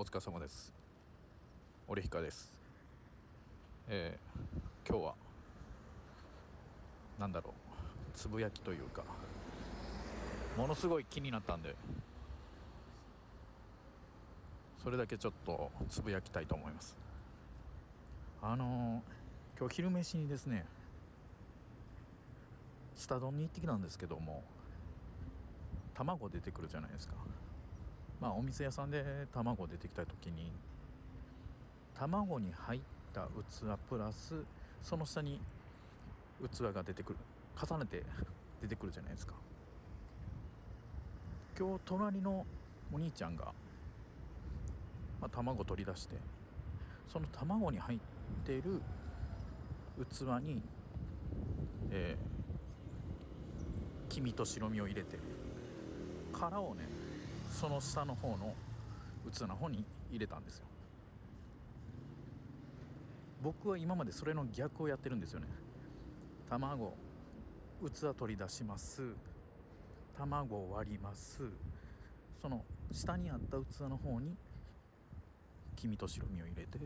お疲れ様です。折彦です。今日はつぶやきというかものすごい気になったんで、それだけちょっとつぶやきたいと思います。今日昼飯にですね、スタ丼に行ってきたんですけども、卵出てくるじゃないですか。お店屋さんで卵出てきた時に、卵に入った器プラスその下に器が出てくる、重ねて出てくるじゃないですか。今日隣のお兄ちゃんが、卵取り出して、その卵に入っている器に、黄身と白身を入れて、殻をね、その下の方の器の方に入れたんですよ。僕は今までそれの逆をやってるんですよね。卵、器取り出します、卵割ります、その下にあった器の方に黄身と白身を入れて、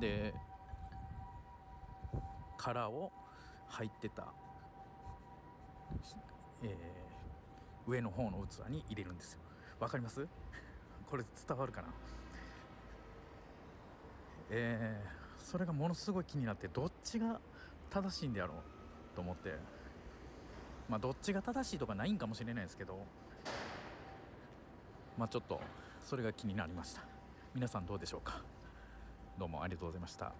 で殻を入ってた、上の方の器に入れるんですよ。わかります？これ伝わるかな？それがものすごい気になって、どっちが正しいんであろうと思って、どっちが正しいとかないんかもしれないですけど、ちょっとそれが気になりました。皆さんどうでしょうか？どうもありがとうございました。